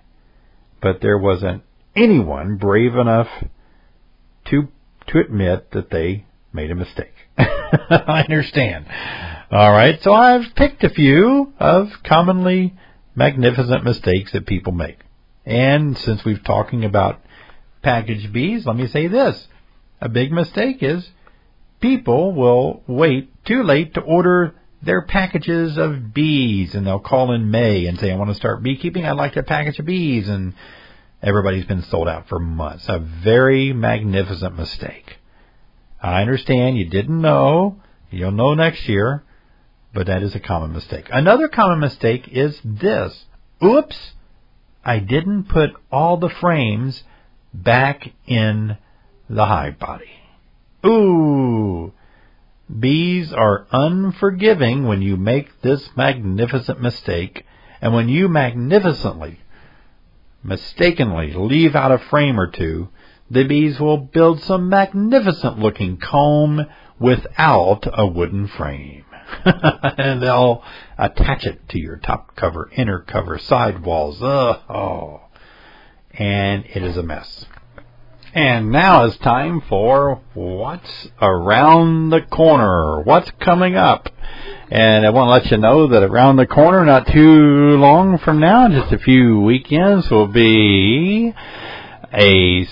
But there wasn't anyone brave enough to admit that they made a mistake. I understand. All right, so I've picked a few of commonly magnificent mistakes that people make. And since we're talking about packaged bees, let me say this. A big mistake is people will wait too late to order their packages of bees, and they'll call in May and say, I want to start beekeeping, I'd like a package of bees, and everybody's been sold out for months. A very magnificent mistake. I understand you didn't know. You'll know next year, but that is a common mistake. Another common mistake is this. Oops, I didn't put all the frames back in the hive body. Ooh, bees are unforgiving when you make this magnificent mistake, and when you magnificently, mistakenly leave out a frame or two, the bees will build some magnificent-looking comb without a wooden frame. And they'll attach it to your top cover, inner cover, side walls. Oh, and it is a mess. And now it's time for What's Around the Corner. What's coming up? And I want to let you know that around the corner, not too long from now, just a few weekends, will be a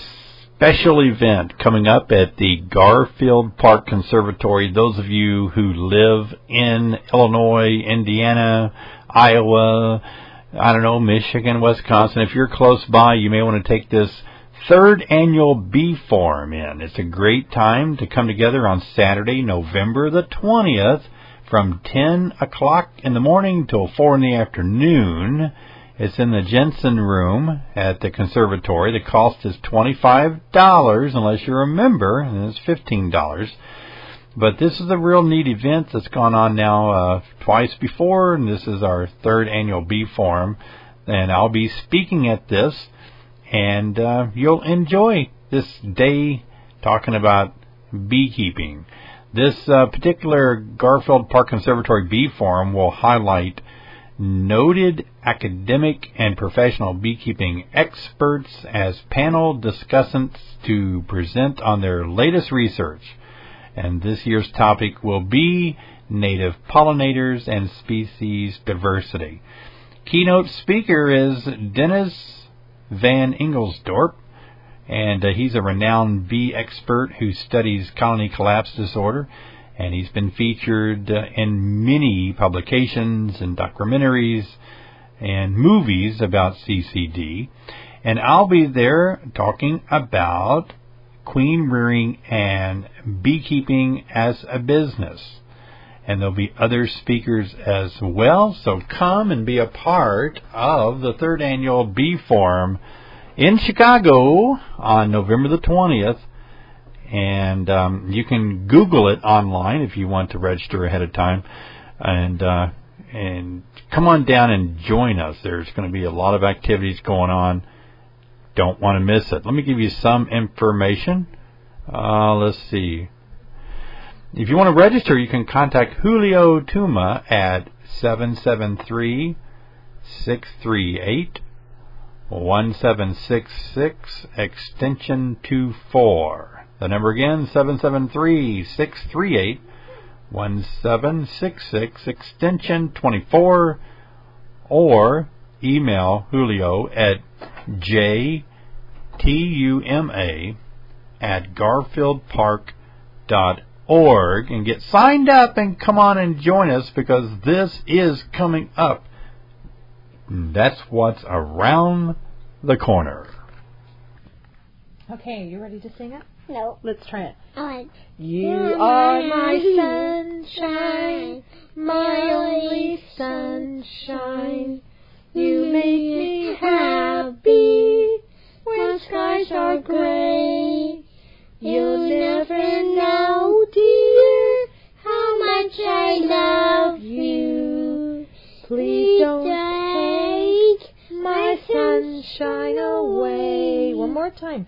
special event coming up at the Garfield Park Conservatory. Those of you who live in Illinois, Indiana, Iowa, I don't know, Michigan, Wisconsin, if you're close by, you may want to take this third annual bee forum in. It's a great time to come together on Saturday, November the 20th, from 10 o'clock in the morning till 4 in the afternoon. It's in the Jensen Room at the Conservatory. The cost is $25, unless you're a member, and it's $15. But this is a real neat event that's gone on now twice before, and this is our third annual bee forum. And I'll be speaking at this, and you'll enjoy this day talking about beekeeping. This particular Garfield Park Conservatory Bee Forum will highlight noted academic and professional beekeeping experts as panel discussants to present on their latest research. And this year's topic will be native pollinators and species diversity. Keynote speaker is Dennis vanEngelsdorp, and he's a renowned bee expert who studies colony collapse disorder, and he's been featured in many publications and documentaries and movies about CCD. And I'll be there talking about queen rearing and beekeeping as a business. And there'll be other speakers as well, so come and be a part of the third annual Bee Forum in Chicago on November the 20th. And you can Google it online if you want to register ahead of time. And come on down and join us. There's going to be a lot of activities going on. Don't want to miss it. Let me give you some information. Let's see. If you want to register, you can contact Julio Tuma at 773-638-1766, extension 24. The number again, 773-638-1766, extension 24, or email Julio at jtuma@garfieldpark.org and get signed up and come on and join us, because this is coming up. That's what's around the corner. Okay, you ready to sing it? No. Let's try it. You are my sunshine, my only sunshine. You make me happy when skies are gray. You'll never know, dear, how much I love you. Please don't take my sunshine away. One more time.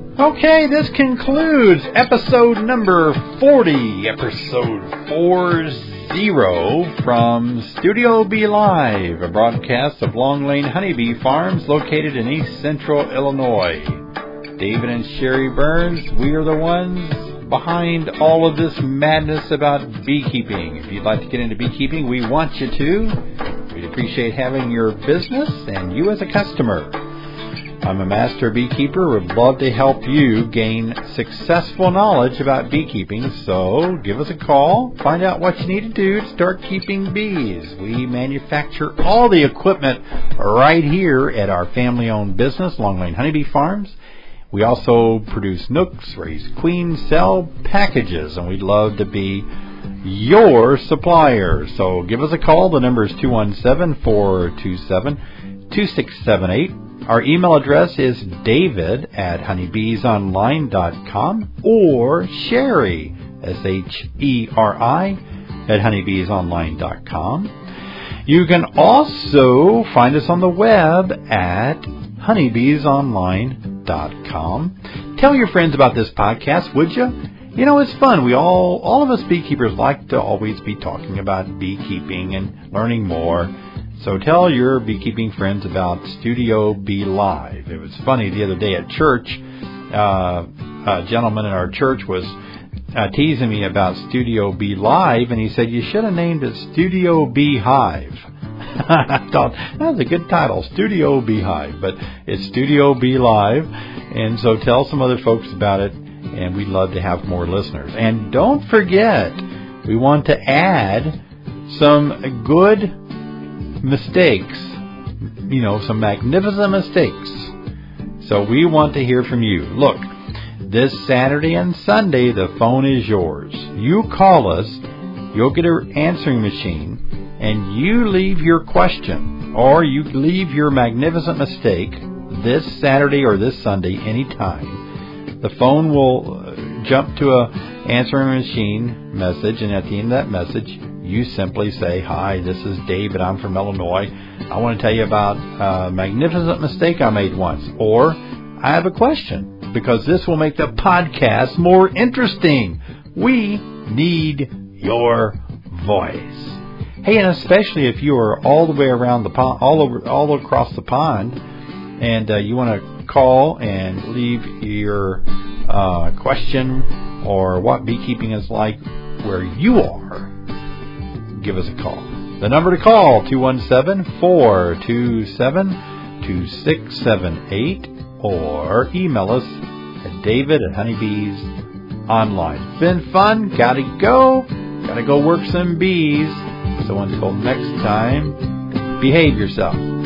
Okay, this concludes episode number 40, episode 40. zero from Studio B Live, a broadcast of Long Lane Honeybee Farms located in East Central Illinois. David and Sherry Burns, we are the ones behind all of this madness about beekeeping. If you'd like to get into beekeeping, we want you to. We'd appreciate having your business and you as a customer. I'm a master beekeeper. Would love to help you gain successful knowledge about beekeeping, so give us a call. Find out what you need to do to start keeping bees. We manufacture all the equipment right here at our family-owned business, Long Lane Honeybee Farms. We also produce nooks, raise queens, sell packages, and we'd love to be your supplier. So give us a call. The number is 217-427-2678. Our email address is david@honeybeesonline.com or Sherry, Sheri, at honeybeesonline.com. You can also find us on the web at honeybeesonline.com. Tell your friends about this podcast, would you? You know, it's fun. We all of us beekeepers like to always be talking about beekeeping and learning more. So tell your beekeeping friends about Studio B Live. It was funny the other day at church. A gentleman in our church was teasing me about Studio B Live, and he said, "You should have named it Studio B Hive." I thought, that was a good title, Studio B Hive, but it's Studio B Live. And so tell some other folks about it, and we'd love to have more listeners. And don't forget, we want to add some good mistakes, you know, some magnificent mistakes. So we want to hear from you. Look, this Saturday and Sunday, the phone is yours. You call us, you'll get an answering machine, and you leave your question, or you leave your magnificent mistake this Saturday or this Sunday, anytime. The phone will jump to an answering machine message, and at the end of that message, you simply say, "Hi, this is David. I'm from Illinois. I want to tell you about a magnificent mistake I made once," or "I have a question," because this will make the podcast more interesting. We need your voice. Hey, and especially if you are all the way around the pond, all across the pond, and you want to call and leave your question or what beekeeping is like where you are, give us a call. The number to call, 217-427-2678, or email us at david@honeybeesonline. It's been fun. Gotta go work some bees. So until next time, behave yourself.